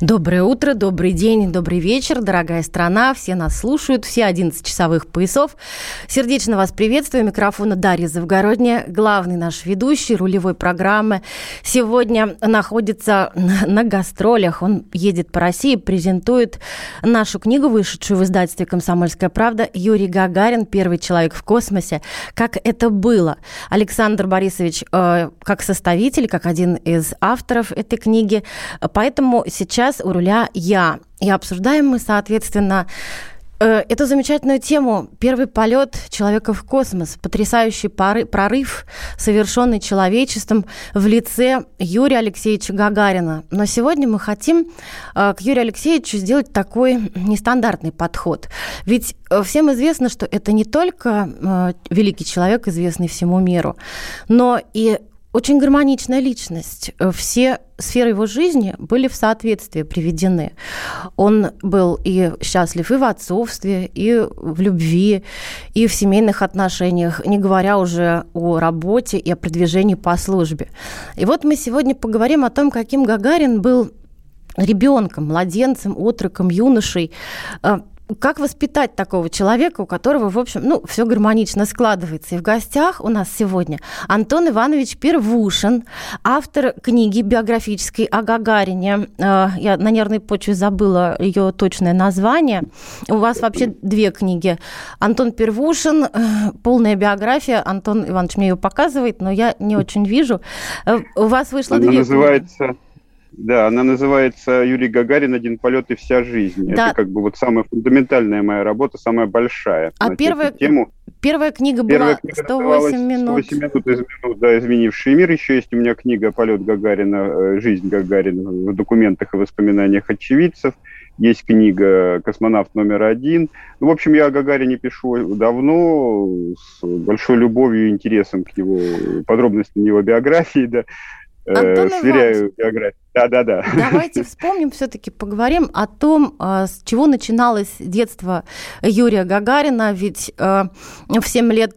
Доброе утро, добрый день, добрый вечер, дорогая страна. Все нас слушают, все 11 часовых поясов. Сердечно вас приветствую. Микрофона Дарья Завгородняя, главный наш ведущий рулевой программы. Сегодня находится на гастролях. Он едет по России, презентует нашу книгу, вышедшую в издательстве «Комсомольская правда», Юрий Гагарин, первый человек в космосе. Как это было? Александр Борисович как составитель, как один из авторов этой книги. Поэтому сейчас у руля я. И обсуждаем мы, соответственно, эту замечательную тему. Первый полет человека в космос. Потрясающий прорыв, совершенный человечеством в лице Юрия Алексеевича Гагарина. Но сегодня мы хотим к Юрию Алексеевичу сделать такой нестандартный подход. Ведь всем известно, что это не только великий человек, известный всему миру, но и очень гармоничная личность. Все сферы его жизни были в соответствии приведены. Он был и счастлив и в отцовстве, и в любви, и в семейных отношениях, не говоря уже о работе и о продвижении по службе. И вот мы сегодня поговорим о том, каким Гагарин был ребенком, младенцем, отроком, юношей. Как воспитать такого человека, у которого, в общем, все гармонично складывается. И в гостях у нас сегодня Антон Иванович Первушин, автор книги биографической о Гагарине. Я на нервной почве забыла ее точное название. У вас вообще две книги. Антон Первушин, полная биография. Антон Иванович мне ее показывает, но я не очень вижу. У вас вышло две книги. Да, она называется «Юрий Гагарин. Один полет и вся жизнь». Да. Это самая фундаментальная моя работа, самая большая. А первая книга была «108 минут». «108 минут, изменивший мир». Еще есть у меня книга «Полет Гагарина. Жизнь Гагарина в документах и воспоминаниях очевидцев». Есть книга «Космонавт номер 1». В общем, я о Гагарине пишу давно, с большой любовью и интересом к его подробностям его биографии, да. Сверяю биографию. Да. Давайте вспомним, все-таки поговорим о том, с чего начиналось детство Юрия Гагарина. Ведь в 7 лет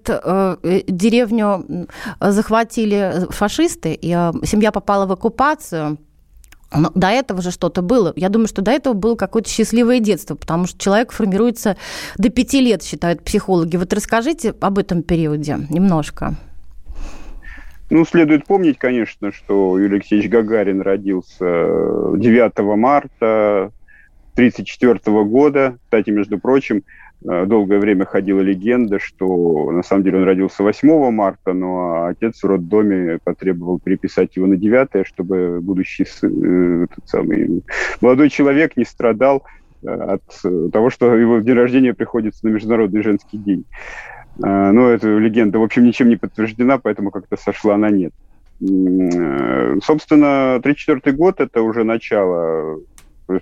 деревню захватили фашисты, и семья попала в оккупацию. Но до этого же что-то было. Я думаю, что до этого было какое-то счастливое детство, потому что человек формируется до 5 лет, считают психологи. Вот расскажите об этом периоде немножко. Следует помнить, конечно, что Юрий Алексеевич Гагарин родился 9 марта 1934 года. Кстати, между прочим, долгое время ходила легенда, что на самом деле он родился 8 марта, но отец в роддоме потребовал переписать его на 9, чтобы будущий молодой человек не страдал от того, что его день рождения приходится на Международный женский день. Но эта легенда, в общем, ничем не подтверждена, поэтому как-то сошла на нет. Собственно, 1934 год – это уже начало,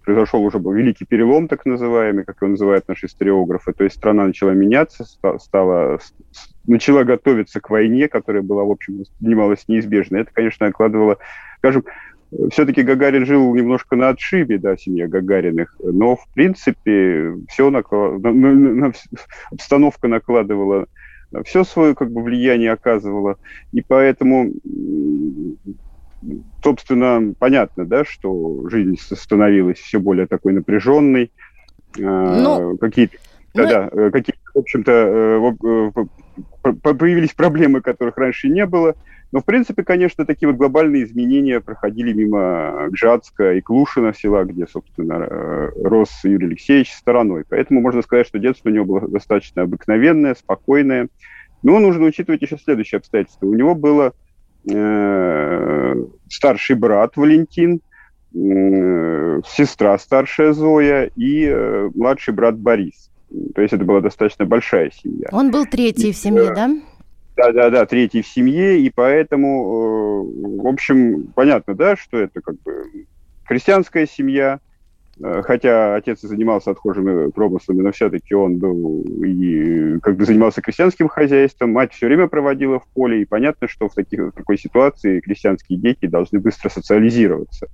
произошел уже великий перелом, так называемый, как его называют наши историографы. То есть страна начала меняться, начала готовиться к войне, которая была, в общем, занималась неизбежной. Это, конечно, откладывало, скажем, все-таки Гагарин жил немножко на отшибе, да, семья Гагариных, но, в принципе, все обстановка накладывала, все свое влияние оказывала, и поэтому, собственно, понятно, да, что жизнь становилась все более такой напряженной, в общем-то, появились проблемы, которых раньше не было. Но, в принципе, конечно, такие глобальные изменения проходили мимо Кжатска и Клушино, села, где, собственно, рос Юрий Алексеевич, стороной. Поэтому можно сказать, что детство у него было достаточно обыкновенное, спокойное. Но нужно учитывать еще следующее обстоятельство. У него был старший брат Валентин, сестра старшая Зоя и младший брат Борис. То есть это была достаточно большая семья. Он был третий в семье, да? Да, третий в семье, и поэтому, в общем, понятно, да, что это христианская семья, Хотя отец и занимался отхожими промыслами, но все-таки он был и как бы занимался крестьянским хозяйством. Мать все время проводила в поле, и понятно, что в такой ситуации крестьянские дети должны быстро социализироваться.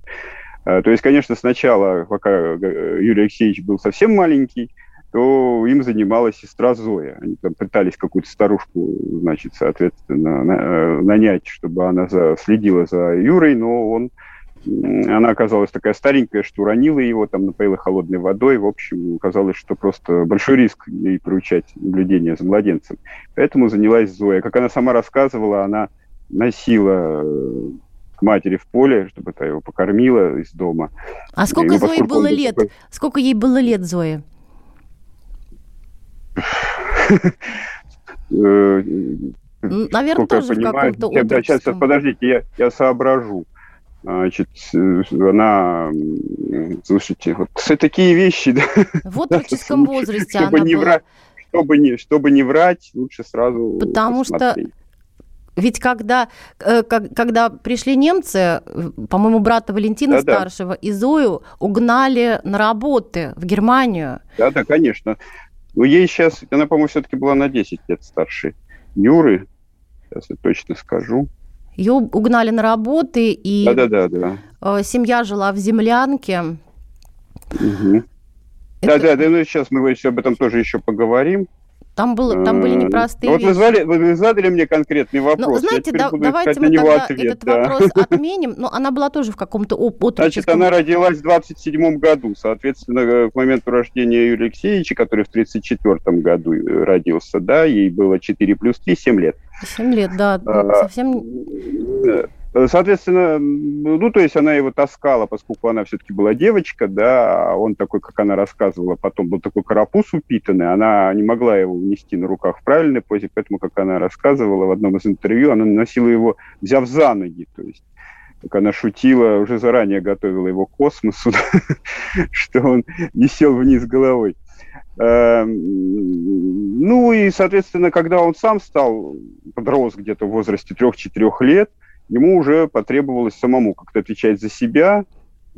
То есть, конечно, сначала, пока Юрий Алексеевич был совсем маленький, то им занималась сестра Зоя. Они там пытались какую-то старушку, значит, соответственно, нанять, чтобы она следила за Юрой, но она оказалась такая старенькая, что уронила его, там напоила холодной водой. В общем, оказалось, что просто большой риск ей поручать наблюдение за младенцем. Поэтому занялась Зоя. Как она сама рассказывала, она носила к матери в поле, чтобы та его покормила из дома. А сколько Зое было лет? Сколько ей было лет, Зое? Наверное, тоже в каком-то возрасте. Сейчас, подождите, я соображу. Значит, слушайте, вот такие вещи... В отроческом возрасте она была... Чтобы не врать, лучше сразу посмотреть. Ведь когда пришли немцы, по-моему, брата Валентина старшего и Зою угнали на работы в Германию. Да, конечно. Но ей сейчас... Она, по-моему, все-таки была на 10 лет старше Юры. Сейчас я точно скажу. Ее угнали на работы, и семья жила в землянке. Угу. Сейчас мы об этом тоже еще поговорим. Там были непростые вещи. Вы задали мне конкретный вопрос. Давайте мы тогда этот вопрос отменим. Но она была тоже в каком-то отроческом... Значит, она родилась в 27-м году. Соответственно, к моменту рождения Юрия Алексеевича, который в 34-м году родился, ей было 4 плюс 3, 7 лет. 7 лет, совсем... Соответственно, то есть она его таскала, поскольку она все-таки была девочка, он такой, как она рассказывала, потом был такой карапуз упитанный, она не могла его унести на руках в правильной позе, поэтому, как она рассказывала в одном из интервью, она носила его, взяв за ноги, то есть, как она шутила, уже заранее готовила его к космосу, что он не сел вниз головой. И, соответственно, когда он сам подрос где-то в возрасте 3-4 лет, ему уже потребовалось самому как-то отвечать за себя.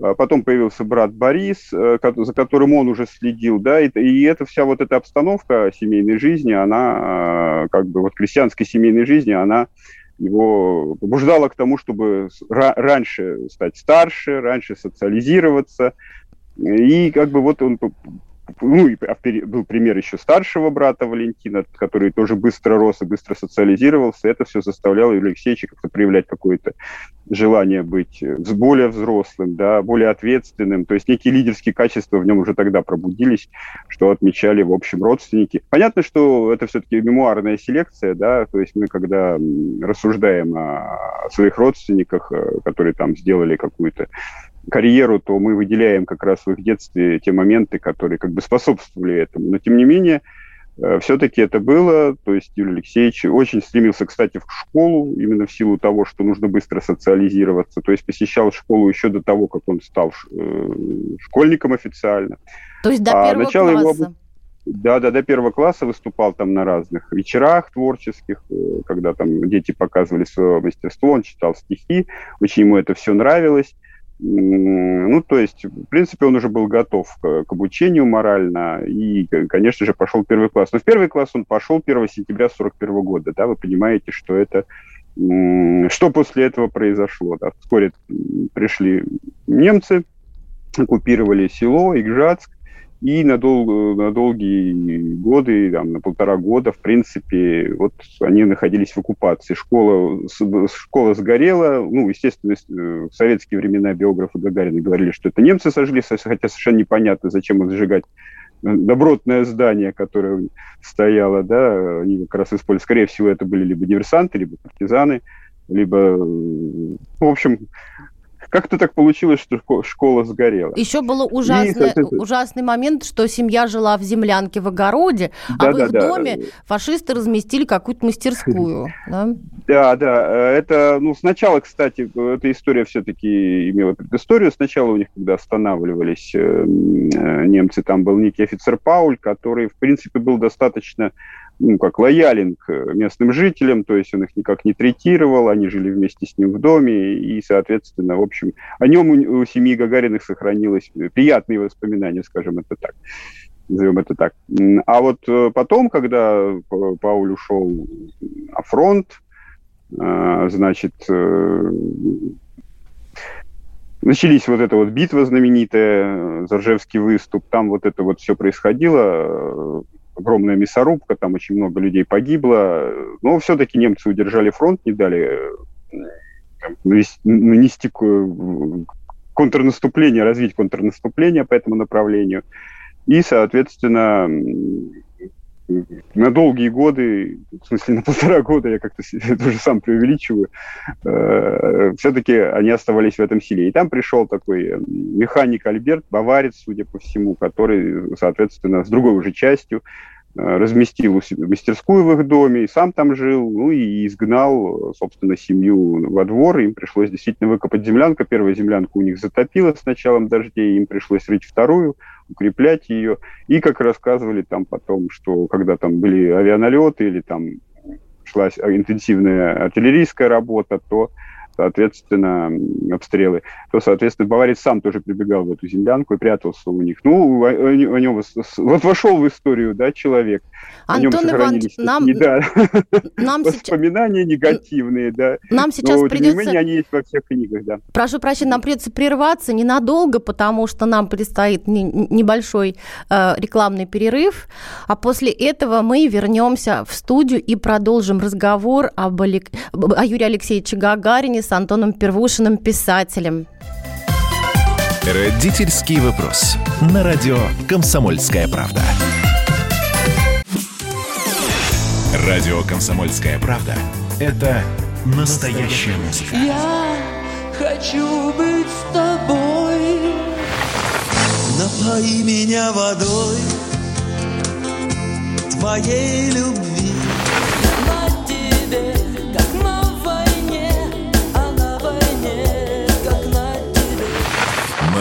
Потом появился брат Борис, за которым он уже следил. И эта вся вот эта обстановка семейной жизни, она как бы крестьянской семейной жизни, она его побуждала к тому, чтобы раньше стать старше, раньше социализироваться. И как бы он... был пример еще старшего брата Валентина, который тоже быстро рос и быстро социализировался. Это все заставляло Юрия Алексеевича как-то проявлять какое-то желание быть более взрослым, более ответственным. То есть некие лидерские качества в нем уже тогда пробудились, что отмечали, в общем, родственники. Понятно, что это все-таки мемуарная селекция, то есть мы, когда рассуждаем о своих родственниках, которые там сделали какую-то карьеру, то мы выделяем как раз в их детстве те моменты, которые как бы способствовали этому. Но, тем не менее, все-таки это было. То есть Юрий Алексеевич очень стремился, кстати, в школу, именно в силу того, что нужно быстро социализироваться. То есть посещал школу еще до того, как он стал школьником официально. То есть до первого класса? До первого класса выступал там на разных вечерах творческих, когда там дети показывали свое мастерство, он читал стихи, очень ему это все нравилось. То есть, в принципе, он уже был готов к обучению морально и, конечно же, пошел в первый класс. Но в первый класс он пошел 1 сентября 1941 года, вы понимаете, что это... Что после этого произошло? Вскоре пришли немцы, оккупировали село Кжатск, и на долгие годы, на 1,5 года, в принципе, они находились в оккупации. Школа сгорела. Естественно, в советские времена биографы Гагарина говорили, что это немцы сожгли, хотя совершенно непонятно, зачем сжигать добротное здание, которое стояло. Они как раз использовали. Скорее всего, это были либо диверсанты, либо партизаны, либо... В общем... Как-то так получилось, что школа сгорела. Еще был ужасный момент, что семья жила в землянке в огороде, в их доме фашисты разместили какую-то мастерскую. Это, сначала, кстати, эта история все-таки имела предысторию. Сначала у них, когда останавливались немцы, там был некий офицер Пауль, который, в принципе, был достаточно ну, как лоялен к местным жителям, то есть он их никак не третировал, они жили вместе с ним в доме, и, соответственно, в общем, о нем у семьи Гагариных сохранилось приятные воспоминания, скажем это так. Назовем это так. А вот потом, когда Пауль ушел на фронт, значит, начались вот эта вот битва знаменитая, Заржевский выступ, там вот это вот все происходило, огромная мясорубка, там очень много людей погибло, но все-таки немцы удержали фронт, не дали нанести контрнаступление, развить контрнаступление по этому направлению. И, соответственно, на долгие годы, в смысле на 1,5 года, я как-то тоже сам преувеличиваю, все-таки они оставались в этом селе. И там пришел такой механик Альберт, баварец, судя по всему, который, соответственно, с другой уже частью разместил у себя мастерскую в их доме, и сам там жил, ну и изгнал, собственно, семью во двор. Им пришлось действительно выкопать землянку. Первая землянка у них затопила с началом дождей, им пришлось рыть вторую, укреплять ее. И, как рассказывали там потом, что когда там были авианалеты или там шла интенсивная артиллерийская работа, то, соответственно, обстрелы, то, соответственно, баварец сам тоже прибегал в эту землянку и прятался у них. Ну, о нем вот вошел в историю, да, человек. Антон Иванович, нам воспоминания негативные, да. Нам сейчас придется... Тем не менее, они есть во всех книгах, да. Прошу прощения, нам придется прерваться ненадолго, потому что нам предстоит небольшой рекламный перерыв, а после этого мы вернемся в студию и продолжим разговор о Юрии Алексеевиче Гагарине с Антоном Первушиным, писателем. Родительский вопрос. На радио «Комсомольская правда». Радио «Комсомольская правда» — это настоящая музыка. Я хочу быть с тобой. Напои меня водой твоей любви.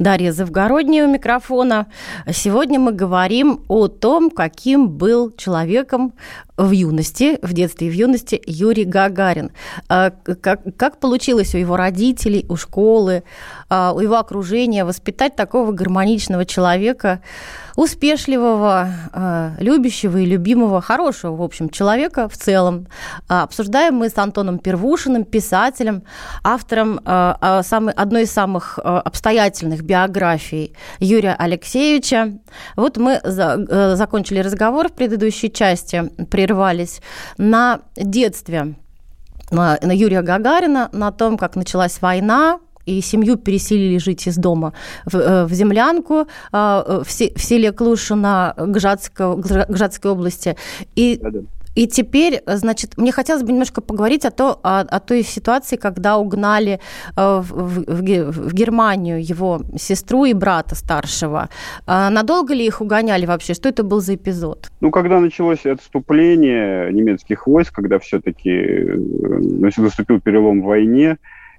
Дарья Завгородняя у микрофона. Сегодня мы говорим о том, каким был человеком в юности, в детстве и в юности Юрий Гагарин. Как получилось у его родителей, у школы, у его окружения воспитать такого гармоничного человека, успешливого, любящего и любимого, хорошего, в общем, человека в целом. Обсуждаем мы с Антоном Первушиным, писателем, автором одной из самых обстоятельных биографий Юрия Алексеевича. Вот мы закончили разговор в предыдущей части, прервались на детстве на Юрия Гагарина, на том, как началась война, и семью переселили жить из дома в землянку в селе Клушино Кжатской области. И теперь, значит, мне хотелось бы немножко поговорить о той ситуации, когда угнали в Германию его сестру и брата старшего. Надолго ли их угоняли вообще? Что это был за эпизод? Когда началось отступление немецких войск, когда все-таки наступил перелом в войне,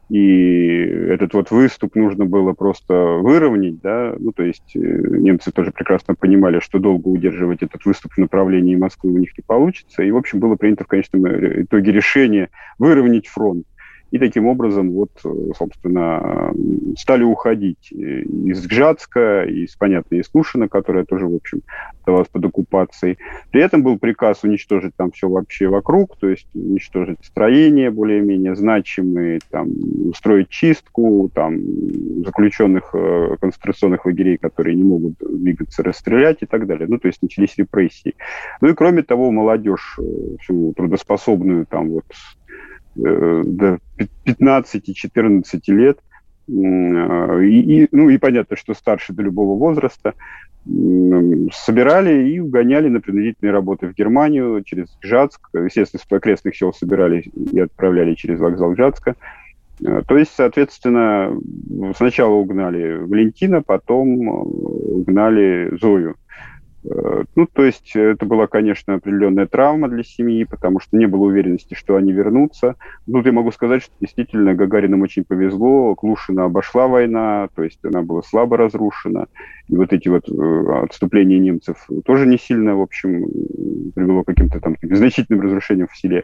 и этот вот выступ нужно было просто выровнять, да, то есть немцы тоже прекрасно понимали, что долго удерживать этот выступ в направлении Москвы у них не получится, и, в общем, было принято в конечном итоге решение выровнять фронт, и таким образом, вот, собственно, стали уходить из Кжатска, из Клушино, которая тоже, в общем, оставалась под оккупацией. При этом был приказ уничтожить там все вообще вокруг, то есть уничтожить строения более-менее значимые, там, устроить чистку, там, заключенных концентрационных лагерей, которые не могут двигаться, расстрелять и так далее. То есть начались репрессии. И, кроме того, молодежь всю трудоспособную, там, вот, до 15-14 лет, и понятно, что старше до любого возраста, собирали и угоняли на принудительные работы в Германию через Кжатск. Естественно, с окрестных сел собирали и отправляли через вокзал Кжатска. То есть, соответственно, сначала угнали Валентина, потом угнали Зою. Ну, то есть, это была, конечно, определенная травма для семьи, потому что не было уверенности, что они вернутся. Тут я могу сказать, что действительно Гагаринам очень повезло. Клушино обошла война, то есть она была слабо разрушена. И вот эти вот отступления немцев тоже не сильно, в общем, привело к каким-то там значительным разрушениям в селе.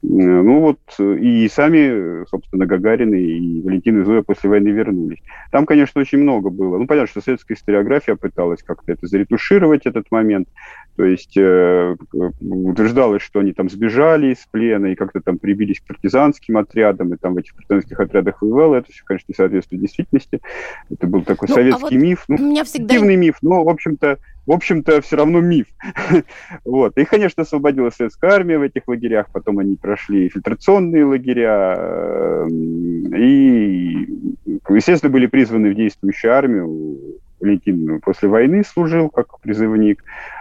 Ну вот, и сами, собственно, Гагарин и Валентин и Зоя после войны вернулись. Там, конечно, очень много было. Ну, понятно, что советская историография пыталась как-то это заретушировать, этот момент. То есть утверждалось, что они там сбежали из плена и как-то там прибились к партизанским отрядам, и там в этих партизанских отрядах воевало. Это все, конечно, не соответствует действительности. Это был такой советский миф. Активный миф, но, в общем-то, все равно миф. Вот. И, конечно, освободилась советская армия в этих лагерях, потом они прошли фильтрационные лагеря, и, естественно, были призваны в действующую армию. Валентин после войны служил как призывник,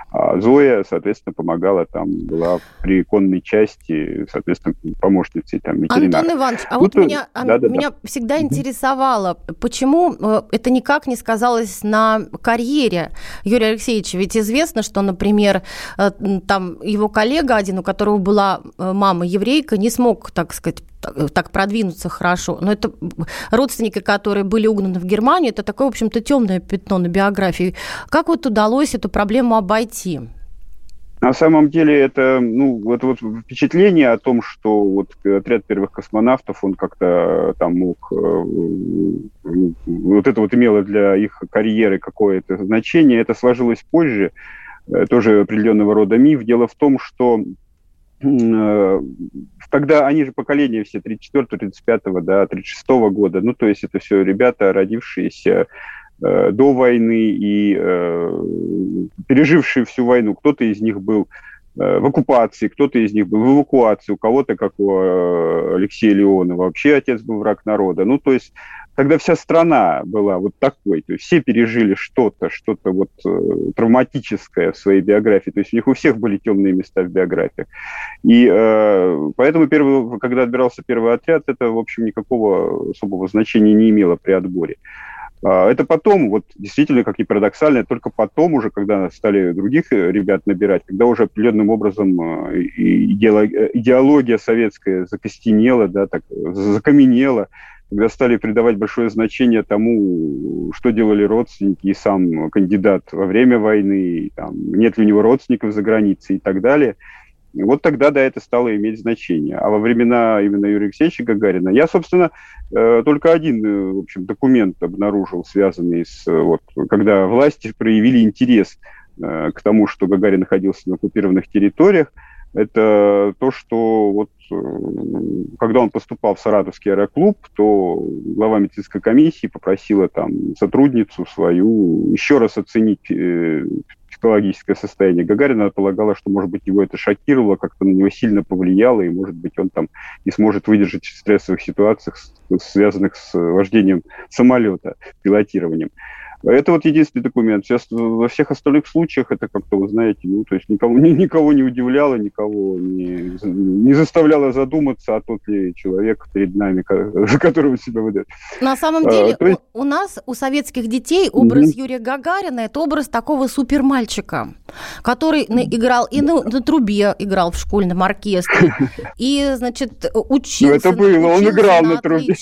а Зоя, соответственно, помогала там, была при конной части, соответственно, помощницей там ветеринара. Антон Иванович, всегда интересовало, почему это никак не сказалось на карьере Юрия Алексеевича? Ведь известно, что, например, там его коллега один, у которого была мама еврейка, не смог, так сказать, так продвинуться хорошо. Но это родственники, которые были угнаны в Германию, это такое, в общем-то, темное пятно на биографии. Как вот удалось эту проблему обойти? На самом деле это вот впечатление о том, что вот отряд первых космонавтов, он как-то там мог... Вот это вот имело для их карьеры какое-то значение. Это сложилось позже. Тоже определенного рода миф. Дело в том, что тогда они же поколение все 34-го, 35-го, да, 36-го года, ну, то есть это все ребята, родившиеся до войны и пережившие всю войну. Кто-то из них был в оккупации, кто-то из них был в эвакуации, у кого-то, как у Алексея Леонова, вообще отец был враг народа. Ну, то есть тогда вся страна была вот такой, то есть все пережили что-то вот травматическое в своей биографии, то есть у них у всех были темные места в биографиях. И поэтому, когда отбирался первый отряд, это, в общем, никакого особого значения не имело при отборе. Это потом, вот действительно, как ни парадоксально, только потом уже, когда стали других ребят набирать, когда уже определенным образом идеология советская закостенела, да, так закаменела, когда стали придавать большое значение тому, что делали родственники и сам кандидат во время войны, там, нет ли у него родственников за границей и так далее. Вот тогда, да, это стало иметь значение. А во времена именно Юрия Алексеевича Гагарина я, собственно, только один, в общем, документ обнаружил, связанный с... Вот, когда власти проявили интерес к тому, что Гагарин находился на оккупированных территориях, это то, что вот когда он поступал в Саратовский аэроклуб, то глава медицинской комиссии попросила там сотрудницу свою еще раз оценить психологическое состояние Гагарина. Она полагала, что, может быть, его это шокировало, как-то на него сильно повлияло, и, может быть, он там не сможет выдержать в стрессовых ситуациях, связанных с вождением самолета, пилотированием. Это вот единственный документ. Сейчас во всех остальных случаях это как-то, вы знаете, ну, то есть никого не удивляло, никого не заставляло задуматься, а тот ли человек перед нами, за которого себя выдает. На самом деле у нас, у советских детей, образ Юрия Гагарина – это образ такого супермальчика, который играл и на трубе, играл в школьном оркестре, и, значит, учился. Ну, это было, он играл на трубе.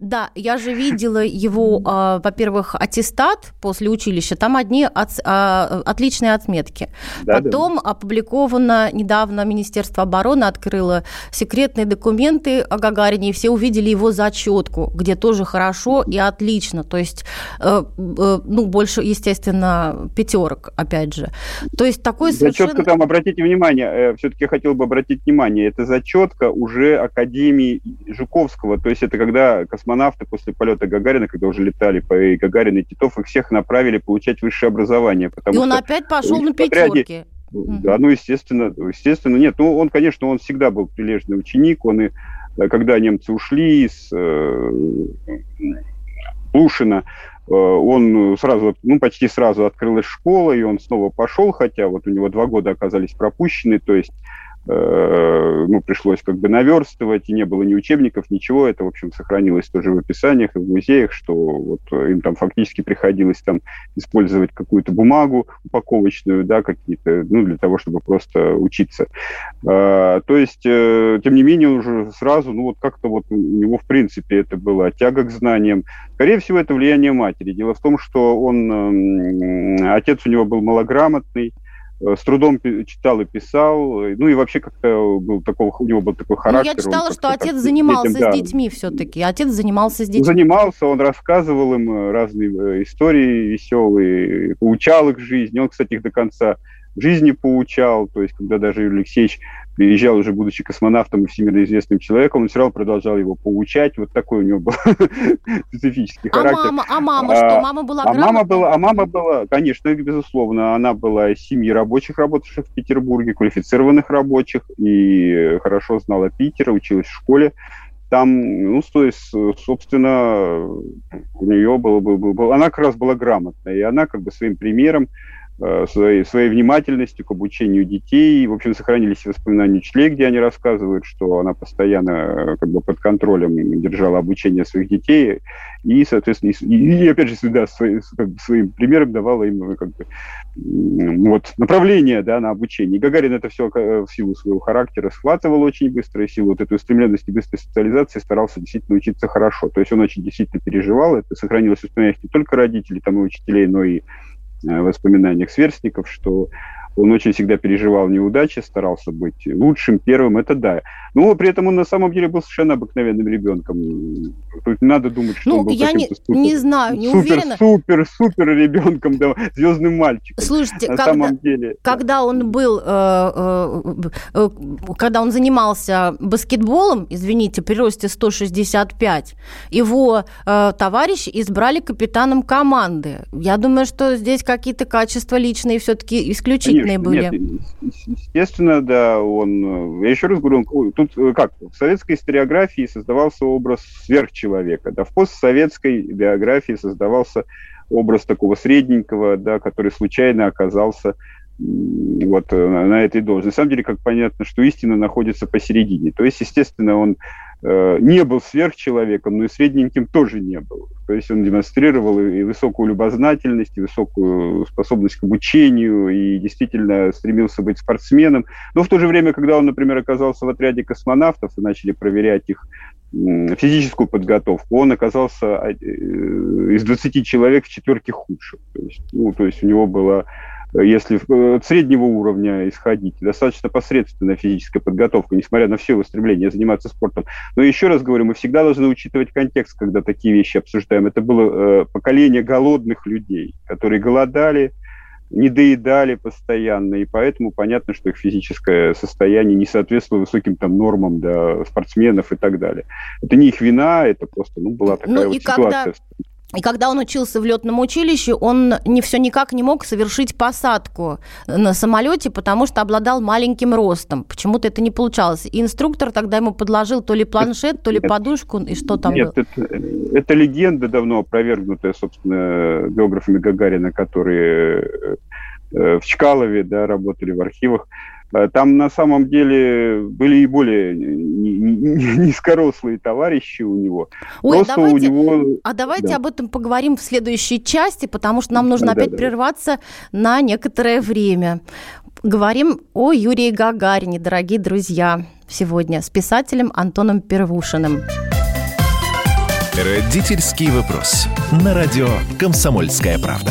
Да, я же видела его, во-первых, аттестат после училища, там одни отличные отметки. Да, потом опубликовано недавно, Министерство обороны открыло секретные документы о Гагарине, и все увидели его зачетку, где тоже хорошо и отлично, то есть, больше, естественно, пятерок, опять же. То есть такой зачетка совершенно... там, обратите внимание, все-таки я хотел бы обратить внимание, это зачетка уже Академии Жуковского, то есть это когда космонавты после полета Гагарина, когда уже летали и Гагарин, и Титов, их всех направили получать высшее образование. Потому что он опять пошел на пятерки. Да, естественно, нет. Ну, он, конечно, он всегда был прилежный ученик. Он и когда немцы ушли из Клушино, он сразу, почти сразу открылась школа, и он снова пошел, хотя вот у него 2 года оказались пропущены, то есть пришлось наверстывать, и не было ни учебников, ничего. Это, в общем, сохранилось тоже в описаниях и в музеях, что вот им там фактически приходилось там использовать какую-то бумагу упаковочную, какие-то, для того, чтобы просто учиться. То есть, тем не менее, уже сразу, у него, в принципе, это была тяга к знаниям. Скорее всего, это влияние матери. Дело в том, что отец у него был малограмотный, с трудом читал и писал, и вообще как-то у него был такой характер. Я читала, что отец занимался с детьми все-таки. Отец занимался с детьми. Занимался, он рассказывал им разные истории веселые, поучал их жизни. Он, кстати, их до конца жизни поучал. То есть, когда даже Юрий Алексеевич приезжал уже, будучи космонавтом и всемирно известным человеком, он все равно продолжал его поучать. Вот такой у него был специфический характер. А мама что? Мама была грамотной? А мама была, конечно, безусловно. Она была из семьи рабочих, работавших в Петербурге, квалифицированных рабочих, и хорошо знала Питер, училась в школе. Там, собственно, у нее было... Она как раз была грамотная, и она своим примером, своей внимательностью к обучению детей. В общем, сохранились воспоминания учителей, где они рассказывают, что она постоянно под контролем держала обучение своих детей и, соответственно, опять же, всегда своим примером давала им направление на обучение. И Гагарин это все в силу своего характера схватывал очень быстро, и в силу этой устремленности быстрой социализации старался действительно учиться хорошо. То есть он очень действительно переживал. Это сохранилось в воспоминаниях не только родителей, и учителей, но и в воспоминаниях сверстников, что он очень всегда переживал неудачи, старался быть лучшим, первым, это да. Но при этом он на самом деле был совершенно обыкновенным ребенком. Тут не надо думать, что он был каким-то супер ребенком, звездным мальчиком. Слушайте, на самом деле, когда он был, когда он занимался баскетболом, извините, при росте 165, его товарищи избрали капитаном команды. Я думаю, что здесь какие-то качества личные все-таки исключительно. Конечно, нет, естественно, да, он... Я еще раз говорю, тут как? В советской историографии создавался образ сверхчеловека, в постсоветской биографии создавался образ такого средненького, который случайно оказался на этой должности. На самом деле, как понятно, что истина находится посередине. То есть, естественно, он не был сверхчеловеком, но и средненьким тоже не был. То есть он демонстрировал и высокую любознательность, и высокую способность к обучению, и действительно стремился быть спортсменом. Но в то же время, когда он, например, оказался в отряде космонавтов и начали проверять их физическую подготовку, он оказался из 20 человек в 4 худших. То есть у него была... Если от среднего уровня исходить, достаточно посредственная физическая подготовка, несмотря на все его стремление заниматься спортом. Но еще раз говорю, мы всегда должны учитывать контекст, когда такие вещи обсуждаем. Это было поколение голодных людей, которые голодали, недоедали постоянно, и поэтому понятно, что их физическое состояние не соответствовало высоким нормам спортсменов и так далее. Это не их вина, это просто была такая ситуация. И когда он учился в летном училище, он никак не мог совершить посадку на самолете, потому что обладал маленьким ростом. Почему-то это не получалось. И инструктор тогда ему подложил то ли планшет, то ли подушку, и что там было? Нет, это легенда, давно опровергнутая, собственно, биографами Гагарина, которые в Чкалове работали в архивах. Там на самом деле были и более низкорослые товарищи у него. Давайте об этом поговорим в следующей части, потому что нам нужно опять прерваться на некоторое время. Говорим о Юрии Гагарине, дорогие друзья, сегодня с писателем Антоном Первушиным. Родительский вопрос на радио «Комсомольская правда».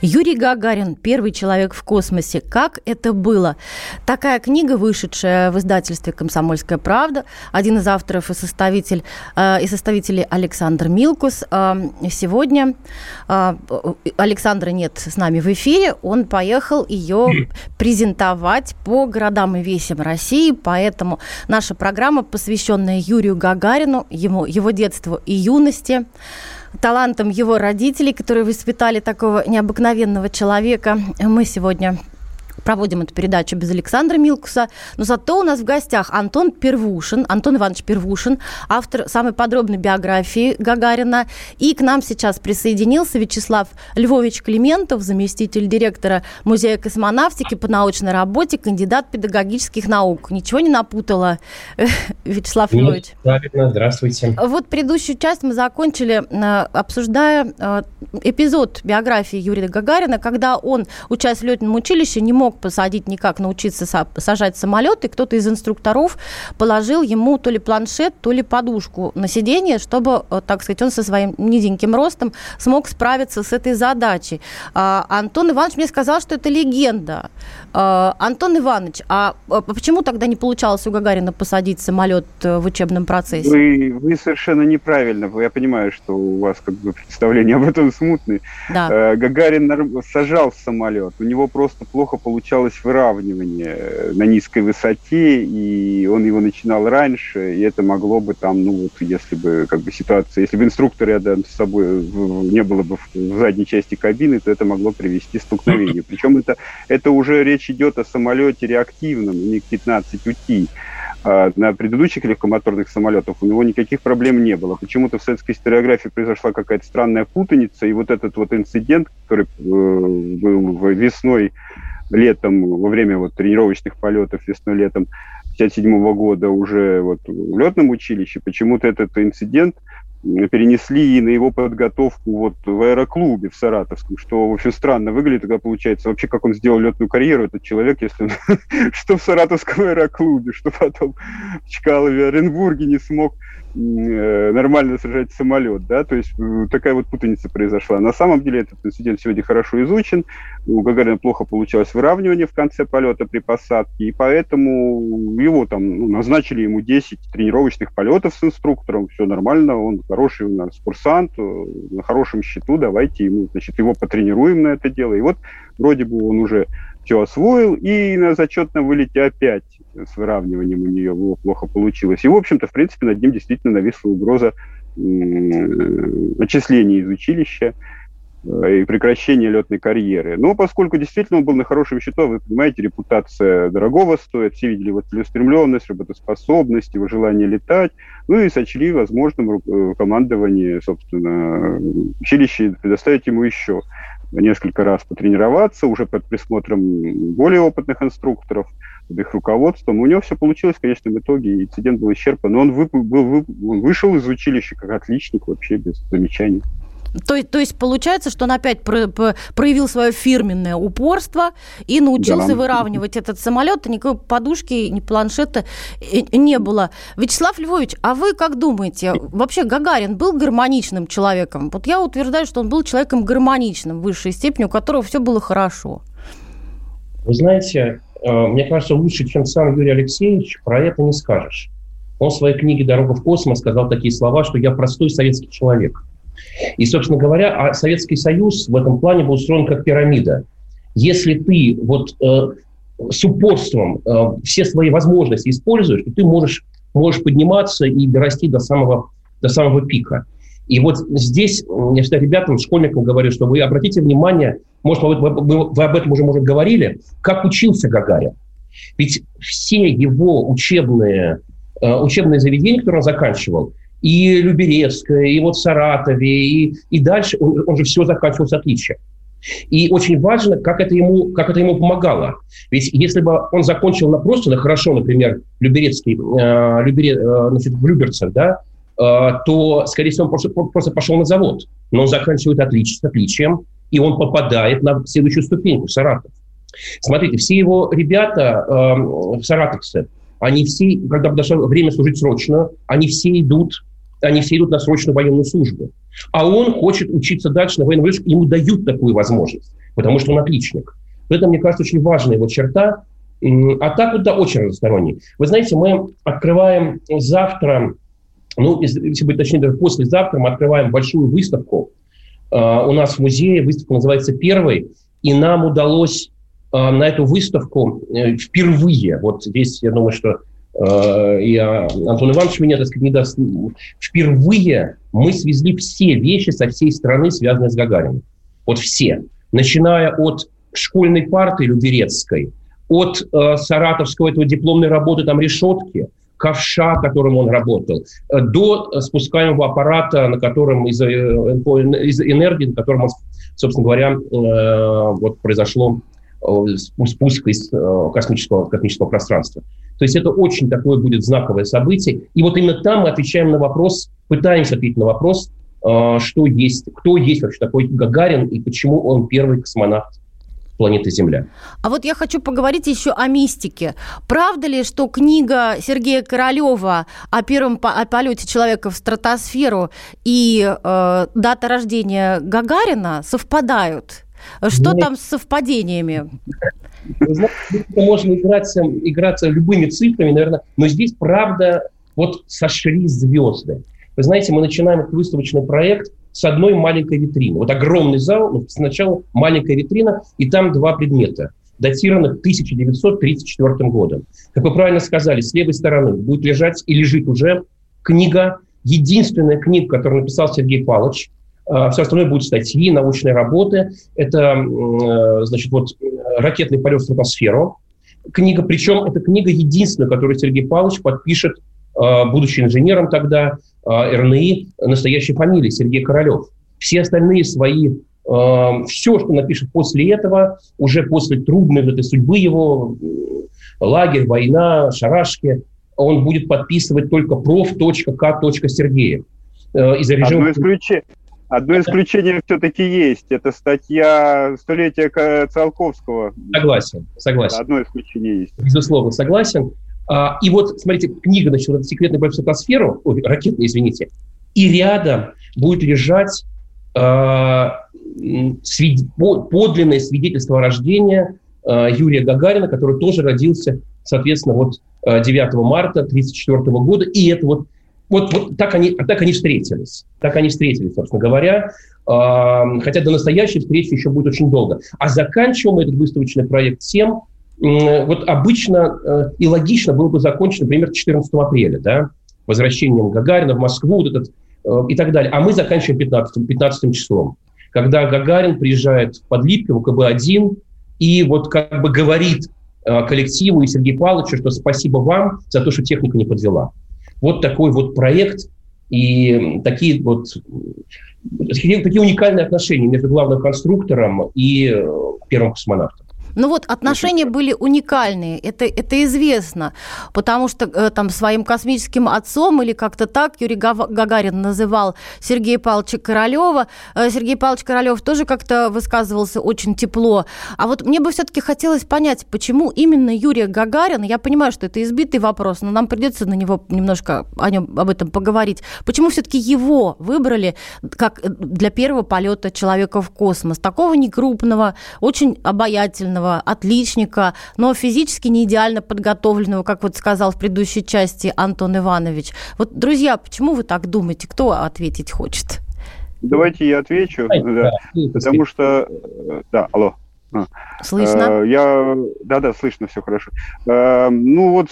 Юрий Гагарин, первый человек в космосе. Как это было? Такая книга, вышедшая в издательстве «Комсомольская правда». Один из авторов и составителей Александр Милкус. Сегодня Александра нет с нами в эфире. Он поехал ее презентовать по городам и весям России. Поэтому наша программа, посвященная Юрию Гагарину, его детству и юности, талантом его родителей, которые воспитали такого необыкновенного человека. Мы сегодня проводим эту передачу без Александра Милкуса, но зато у нас в гостях Антон Иванович Первушин, автор самой подробной биографии Гагарина. И к нам сейчас присоединился Вячеслав Львович Климентов, заместитель директора Музея космонавтики по научной работе, кандидат педагогических наук. Ничего не напутала, Вячеслав Львович? Правильно, здравствуйте. Вот предыдущую часть мы закончили, обсуждая эпизод биографии Юрия Гагарина, когда он, учась в летном училище, не мог посадить никак, научиться сажать самолет, и кто-то из инструкторов положил ему то ли планшет, то ли подушку на сиденье, чтобы, так сказать, он со своим низеньким ростом смог справиться с этой задачей. Антон Иванович мне сказал, что это легенда. Антон Иванович, а почему тогда не получалось у Гагарина посадить самолет в учебном процессе? Вы совершенно неправильно. Я понимаю, что у вас как бы представления об этом смутные. Да. Гагарин сажал самолет. У него просто плохо получалось выравнивание на низкой высоте, и он его начинал раньше, и это могло бы там, если бы ситуация, если бы инструктор рядом с собой не было бы в задней части кабины, то это могло привести к столкновению. Причем это уже речь идет о самолете реактивном, МиГ-15 УТИ. На предыдущих легкомоторных самолетах у него никаких проблем не было. Почему-то в советской историографии произошла какая-то странная путаница, и вот этот вот инцидент, который был летом, во время тренировочных полетов весной-летом 1957 года уже в летном училище, почему-то этот инцидент перенесли и на его подготовку в аэроклубе в Саратовском, что, в общем, странно выглядит, когда получается вообще, как он сделал летную карьеру, этот человек, если он что в Саратовском аэроклубе, что потом в Чкалове, Оренбурге не смог нормально сажать самолет, да, то есть такая путаница произошла. На самом деле этот инцидент сегодня хорошо изучен, у Гагарина плохо получалось выравнивание в конце полета при посадке, и поэтому его назначили ему 10 тренировочных полетов с инструктором, все нормально, он хороший у нас курсант, на хорошем счету, давайте ему, его потренируем на это дело, и вроде бы он уже все освоил, и на зачетном вылете опять с выравниванием у нее было плохо получилось. И, в общем-то, в принципе, над ним действительно нависла угроза отчисления из училища и прекращения летной карьеры. Но поскольку действительно он был на хорошем счету, вы понимаете, репутация дорогого стоит, все видели его целеустремленность, работоспособность, его желание летать, и сочли возможным командование, собственно, училища предоставить ему еще несколько раз потренироваться, уже под присмотром более опытных инструкторов, под их руководством. У него все получилось, конечно, в итоге, инцидент был исчерпан, но он вышел из училища как отличник, вообще без замечаний. То есть получается, что он опять проявил свое фирменное упорство и научился выравнивать этот самолет, и никакой подушки, ни планшета не было. Вячеслав Львович, а вы как думаете, вообще Гагарин был гармоничным человеком? Вот я утверждаю, что он был человеком гармоничным в высшей степени, у которого все было хорошо. Вы знаете, мне кажется, лучше, чем сам Юрий Алексеевич, про это не скажешь. Он в своей книге «Дорога в космос» сказал такие слова, что «я простой советский человек». И, собственно говоря, Советский Союз в этом плане был устроен как пирамида. Если ты с упорством все свои возможности используешь, то ты можешь подниматься и дорасти до самого пика. И здесь, я всегда ребятам, школьникам говорю, что вы обратите внимание, может, вы об этом уже, может, говорили, как учился Гагарин. Ведь все его учебные заведения, которые он заканчивал, и Люберецкая, и в Саратове, и дальше, он же все заканчивал с отличия. И очень важно, как это ему помогало. Ведь если бы он закончил хорошо, например, в Люберцах, да, то, скорее всего, он просто пошел на завод. Но он заканчивает отличием, и он попадает на следующую ступеньку в Саратов. Смотрите, все его ребята в саратовце, они все, когда подошло время служить срочно, они все идут на срочную военную службу. А он хочет учиться дальше на военную службу, ему дают такую возможность, потому что он отличник. Это, мне кажется, очень важная его черта. А так вот, да, очень разносторонний. Вы знаете, мы открываем завтра, если быть точнее, даже послезавтра, мы открываем большую выставку. У нас в музее выставка называется «Первой», и нам удалось на эту выставку впервые, вот здесь, я думаю, что Антон Иванович меня, не даст. Впервые мы свезли все вещи со всей страны, связанные с Гагарином. Вот все. Начиная от школьной парты Люберецкой, от саратовского дипломной работы, там решетки, ковша, которым он работал, до спускаемого аппарата, на котором из энергии, на котором, собственно говоря, произошло спуск из космического пространства. То есть это очень такое будет знаковое событие. И вот именно там мы пытаемся ответить на вопрос, кто есть вообще такой Гагарин и почему он первый космонавт планеты Земля. А вот я хочу поговорить еще о мистике. Правда ли, что книга Сергея Королева о первом полете человека в стратосферу и дата рождения Гагарина совпадают? Что там с совпадениями? Можно играться любыми цифрами, наверное, но здесь, правда, сошли звезды. Вы знаете, мы начинаем этот выставочный проект с одной маленькой витрины. Огромный зал, сначала маленькая витрина, и там два предмета, датированных 1934 годом. Как вы правильно сказали, с левой стороны будет лежать и лежит уже книга, единственная книга, которую написал Сергей Павлович. Все остальное будут статьи, научные работы. Это, ракетный полет в стратосферу. Книга, причем это книга единственная, которую Сергей Павлович подпишет, будучи инженером тогда РНИ, настоящей фамилии Сергей Королев. Все остальные все, что напишет после этого, уже после трудной этой судьбы его, лагерь, война, шарашки, он будет подписывать только проф.к.Сергеев. Одно исключение все-таки есть. Это статья «Столетие Циолковского». Согласен. Одно исключение есть. Безусловно, согласен. И смотрите, книга начала «Секретный полет в стратосферу», и рядом будет лежать подлинное свидетельство о рождении Юрия Гагарина, который тоже родился, соответственно, 9 марта 1934 года. И это так они встретились, собственно говоря, хотя до настоящей встречи еще будет очень долго. А заканчиваем мы этот выставочный проект тем, обычно и логично было бы закончить, например, 14 апреля, да, возвращением Гагарина в Москву и так далее. А мы заканчиваем 15 числом, когда Гагарин приезжает в Подлипково, КБ-1, и говорит коллективу и Сергею Павловичу, что спасибо вам за то, что техника не подвела. Такой проект и такие уникальные отношения между главным конструктором и первым космонавтом. Отношения были уникальные, это известно, потому что своим космическим отцом, или как-то так, Юрий Гагарин называл Сергея Павловича Королева. Сергей Павлович Королев тоже как-то высказывался очень тепло. А мне бы все-таки хотелось понять, почему именно Юрия Гагарина, я понимаю, что это избитый вопрос, но нам придется на него немножко об этом поговорить, почему все-таки его выбрали как для первого полета человека в космос, такого некрупного, очень обаятельного, отличника, но физически не идеально подготовленного, как сказал в предыдущей части Антон Иванович. Друзья, почему вы так думаете? Кто ответить хочет? Давайте я отвечу, потому что... Да, алло. Слышно? Да, слышно, все хорошо.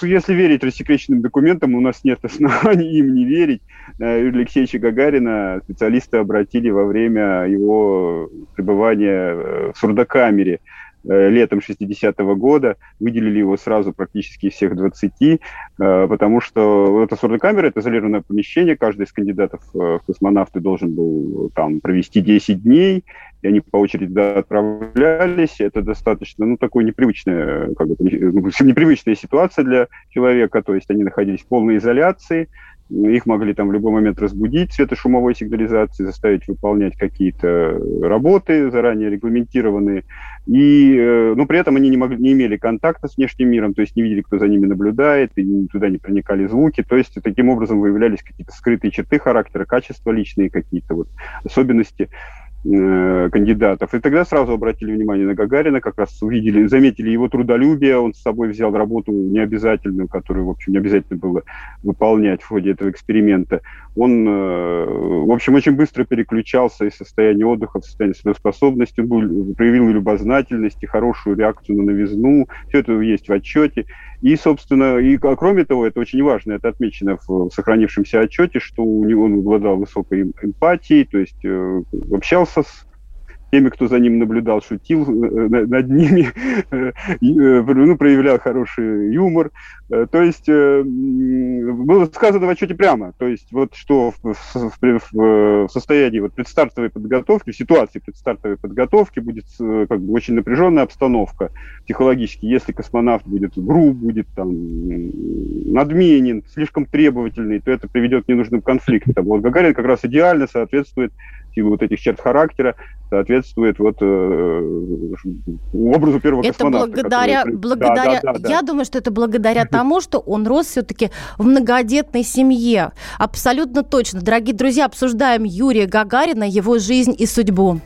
Если верить рассекреченным документам, у нас нет оснований им не верить. Юрия Алексеевича Гагарина специалисты обратили во время его пребывания в сурдокамере летом 60-го года, выделили его сразу практически всех 20, потому что эта сурдокамера, это изолированное помещение, каждый из кандидатов в космонавты должен был там провести 10 дней, и они по очереди отправлялись, это достаточно, такая непривычная, непривычная ситуация для человека, то есть они находились в полной изоляции, их могли там в любой момент разбудить светошумовой сигнализации, заставить выполнять какие-то работы, заранее регламентированные. И, при этом они не имели контакта с внешним миром, то есть не видели, кто за ними наблюдает, и туда не проникали звуки. То есть таким образом выявлялись какие-то скрытые черты характера, качества личные, какие-то особенности кандидатов. И тогда сразу обратили внимание на Гагарина, как раз заметили его трудолюбие, он с собой взял работу необязательную, которую, в общем, не обязательно было выполнять в ходе этого эксперимента. Он, в общем, очень быстро переключался из состояния отдыха в состояние стресспособности, проявил любознательность и хорошую реакцию на новизну, все это есть в отчете. И, собственно, кроме того, это очень важно, это отмечено в сохранившемся отчете, что у него он обладал высокой эмпатией, то есть общался с теми, кто за ним наблюдал, шутил над ними, проявлял хороший юмор. То есть было сказано в отчете прямо, то есть что в состоянии предстартовой подготовки, в ситуации предстартовой подготовки будет очень напряженная обстановка психологически, если космонавт будет груб, будет там надменен, слишком требовательный, то это приведет к ненужным конфликтам. Гагарин как раз идеально соответствует силу этих черт характера, соответствует образу первого космонавта. Это благодаря... Я думаю, что это благодаря тому, что он рос все-таки в многодетной семье. Абсолютно точно. Дорогие друзья, обсуждаем Юрия Гагарина, его жизнь и судьбу.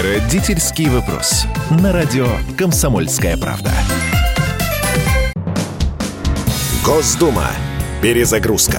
Родительский вопрос. На радио «Комсомольская правда». Госдума. Перезагрузка.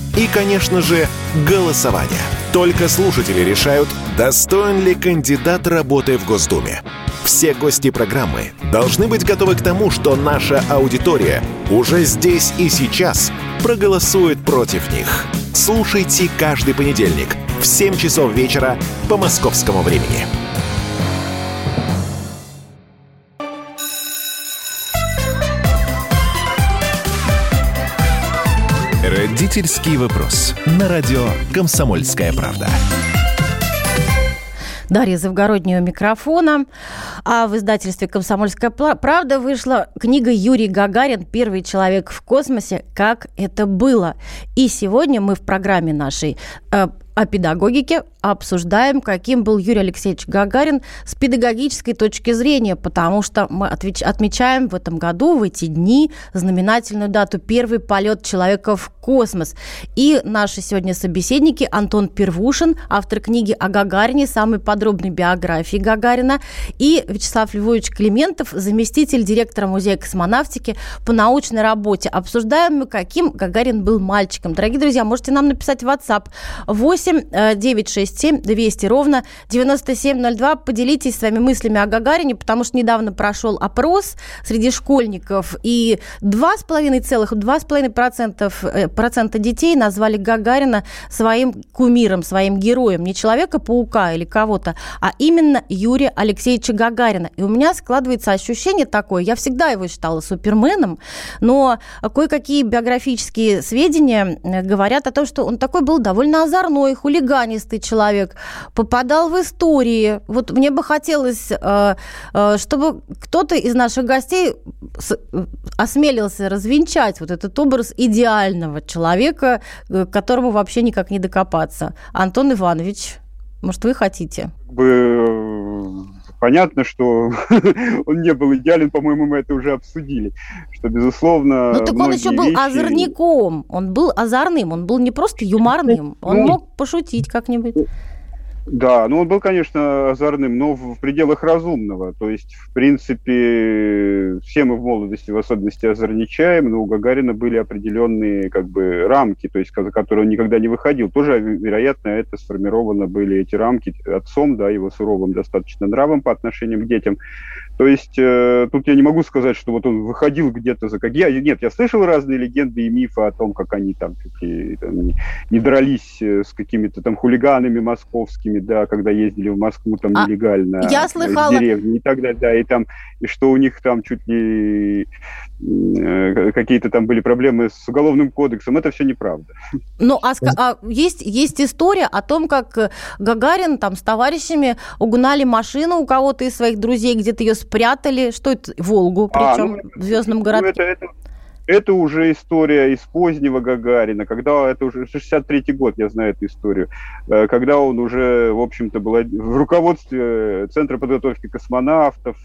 и, конечно же, голосование. Только слушатели решают, достоин ли кандидат работы в Госдуме. Все гости программы должны быть готовы к тому, что наша аудитория уже здесь и сейчас проголосует против них. Слушайте каждый понедельник в 7 часов вечера по московскому времени. Родительский вопрос. На радио «Комсомольская правда». Дарья Завгородняя у микрофона. А в издательстве «Комсомольская правда» вышла книга «Юрий Гагарин. Первый человек в космосе. Как это было?». И сегодня мы в программе нашей о педагогике обсуждаем, каким был Юрий Алексеевич Гагарин с педагогической точки зрения, потому что мы отмечаем в этом году, в эти дни, знаменательную дату — первый полет человека в космос. И наши сегодня собеседники: Антон Первушин, автор книги о Гагарине, самой подробной биографии Гагарина, и Вячеслав Львович Климентов, заместитель директора Музея космонавтики по научной работе. Обсуждаем мы, каким Гагарин был мальчиком. Дорогие друзья, можете нам написать в WhatsApp 8 967 200 ровно 9702. Поделитесь своими мыслями о Гагарине, потому что недавно прошел опрос среди школьников, и 2,5% детей назвали Гагарина своим кумиром, своим героем, не Человека-паука или кого-то, а именно Юрия Алексеевича Гагарина. И у меня складывается ощущение такое, я всегда его считала суперменом, но кое-какие биографические сведения говорят о том, что он такой был довольно озорной, хулиганистый человек, попадал в истории. Мне бы хотелось, чтобы кто-то из наших гостей осмелился развенчать этот образ идеального человека, к которому вообще никак не докопаться. Антон Иванович, может, вы хотите? Понятно, что он не был идеален, по-моему, мы это уже обсудили, что, безусловно... Ну так он еще был озорником, он был озорным, он был не просто юморным, он мог пошутить как-нибудь. Да, ну он был, конечно, озорным, но в пределах разумного. То есть, в принципе, все мы в молодости, в особенности, озорничаем, но у Гагарина были определенные как бы рамки, то есть, за которые он никогда не выходил. Тоже, вероятно, это сформировано были эти рамки отцом, да, его суровым достаточно нравом по отношению к детям. То есть, тут я не могу сказать, что вот он выходил где-то за какие... Нет, я слышал разные легенды и мифы о том, как они там, какие, там не дрались с какими-то там хулиганами московскими, да, когда ездили в Москву там нелегально, я слыхала... в деревне и так далее, да, и там, и что у них там чуть ли какие-то там были проблемы с уголовным кодексом, это все неправда. Ну, а есть история о том, как Гагарин там с товарищами угнали машину у кого-то из своих друзей, где-то ее спрятали, что это, Волгу, причем в Звездном городке. Это уже история из позднего Гагарина, когда это уже 63-й год, я знаю эту историю, когда он уже, в общем-то, был в руководстве Центра подготовки космонавтов,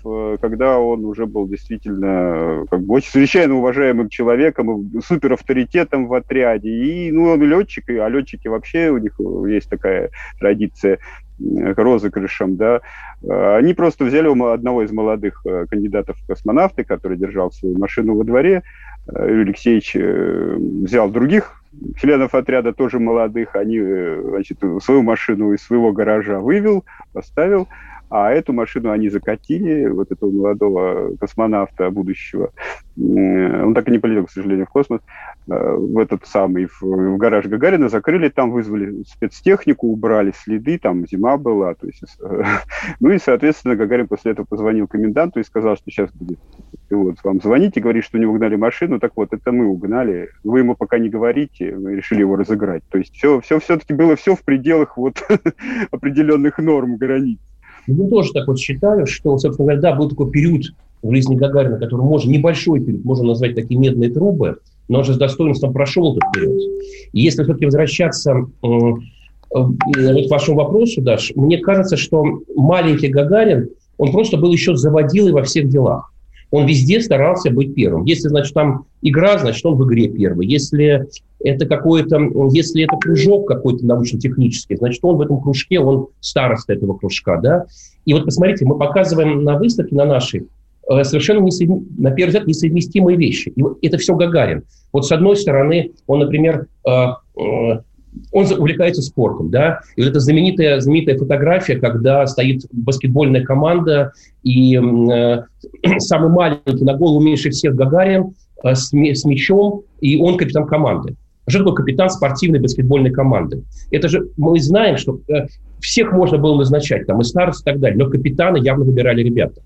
когда он уже был действительно как бы очень чрезвычайно уважаемым человеком, суперавторитетом в отряде, и, ну, он летчик, а летчики вообще, у них есть такая традиция розыгрышем, да, они просто взяли одного из молодых кандидатов в космонавты, который держал свою машину во дворе, Юрий Алексеевич взял других членов отряда, тоже молодых, они, значит, свою машину из своего гаража вывел, поставил, а эту машину они закатили, вот этого молодого космонавта будущего. Он так и не полетел, к сожалению, в космос. В этот самый, в гараж Гагарина закрыли, там вызвали спецтехнику, убрали следы, там зима была. То есть, ну и, соответственно, Гагарин после этого позвонил коменданту и сказал, что сейчас будет пилот вам звонить и говорить, что у него угнали машину. Так вот, это мы угнали, вы ему пока не говорите, мы решили его разыграть. То есть все-таки было все в пределах вот определенных норм, границ. Я тоже так вот считаю, что, собственно говоря, да, был такой период в жизни Гагарина, который можно, небольшой период, можно назвать такие медные трубы, но он же с достоинством прошел этот период. И если все-таки возвращаться к вашему вопросу, Даш, мне кажется, что маленький Гагарин, он просто был еще заводилой во всех делах. Он везде старался быть первым. Если, значит, там игра, значит, он в игре первый. Если это если это кружок какой-то научно-технический, значит, он в этом кружке, он староста этого кружка, да. И вот посмотрите, мы показываем на выставке, на нашей, совершенно, на первый взгляд, несовместимые вещи. И это все Гагарин. Вот с одной стороны, он, например, он увлекается спортом, да, и вот эта знаменитая фотография, когда стоит баскетбольная команда, и самый маленький, на голову меньше всех Гагарин, с мячом, и он капитан команды. Что такое капитан спортивной баскетбольной команды? Это же мы знаем, что всех можно было назначать, там, и старост, и так далее, но капитана явно выбирали ребята.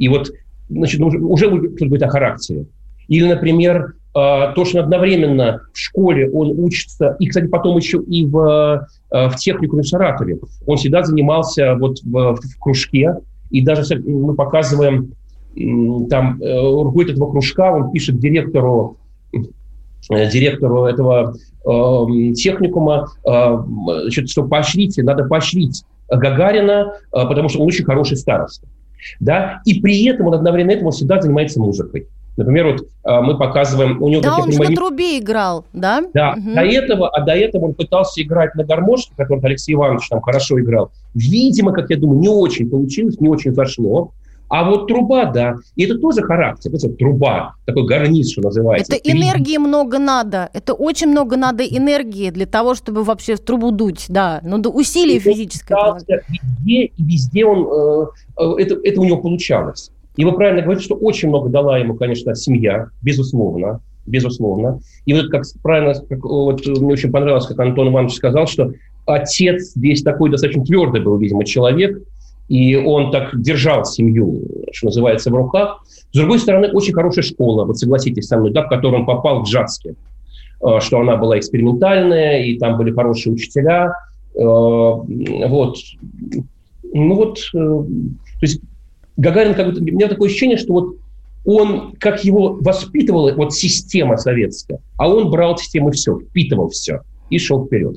И вот, значит, уже кто-то говорит о характере. Или, например, то, что одновременно в школе он учится, и, кстати, потом еще и в техникуме в Саратове. Он всегда занимался вот в кружке, и даже мы показываем там руководитель этого кружка, он пишет директору этого техникума, значит, что надо поощрить Гагарина, потому что он очень хороший староста. Да? И при этом он одновременно этому всегда занимается музыкой. Например, вот мы показываем... у него. Да, он же на трубе играл, да? Да, угу. до этого он пытался играть на гармошке, которую Алексей Иванович там хорошо играл. Видимо, как я думаю, не очень получилось, не очень зашло. А вот труба, да, и это тоже характер. Это труба, такой гарниз, что называется. Это энергии много надо. Это очень много надо энергии для того, чтобы вообще в трубу дуть, да. Но до усилий физическое. Везде он... Это у него получалось. И вы правильно говорите, что очень много дала ему, конечно, семья, безусловно. И вот, как правильно, вот мне очень понравилось, как Антон Иванович сказал, что отец здесь такой достаточно твердый был, видимо, человек, и он так держал семью, что называется, в руках. С другой стороны, очень хорошая школа, вот согласитесь со мной, да, в которую он попал, в Кжатске, что она была экспериментальная, и там были хорошие учителя. Вот. Ну вот, то есть... Гагарин, как будто, у меня такое ощущение, что вот он, как его воспитывала вот система советская, а он брал систему все, впитывал все и шел вперед.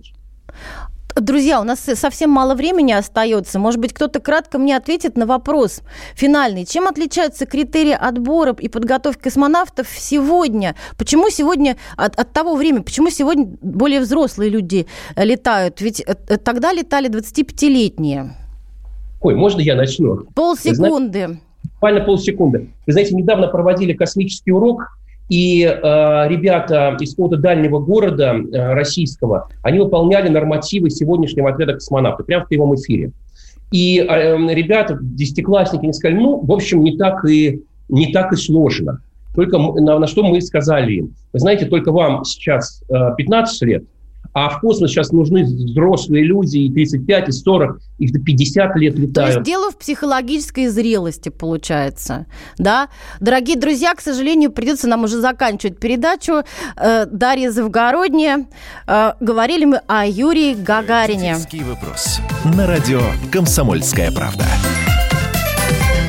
друзья, у нас совсем мало времени остается. Может быть, кто-то кратко мне ответит на вопрос финальный. Чем отличаются критерии отбора и подготовки космонавтов сегодня? Почему сегодня, от того времени, почему сегодня более взрослые люди летают? Ведь тогда летали 25-летние. Ой, можно я начну? Полсекунды. Буквально полсекунды. Вы знаете, недавно проводили космический урок, и ребята из какого-то дальнего города российского, они выполняли нормативы сегодняшнего отряда космонавтов, прямо в прямом эфире. И ребята, десятиклассники, они сказали, ну, в общем, не так и сложно. Только на что мы сказали им. Вы знаете, только вам сейчас 15 лет, а в космос сейчас нужны взрослые люди, и 35, и 40, и до 50 лет летают. То есть дело в психологической зрелости, получается, да? Дорогие друзья, к сожалению, придется нам уже заканчивать передачу. Дарья Завгородняя. Говорили мы о Юрии Гагарине. Вопрос на радио «Комсомольская правда».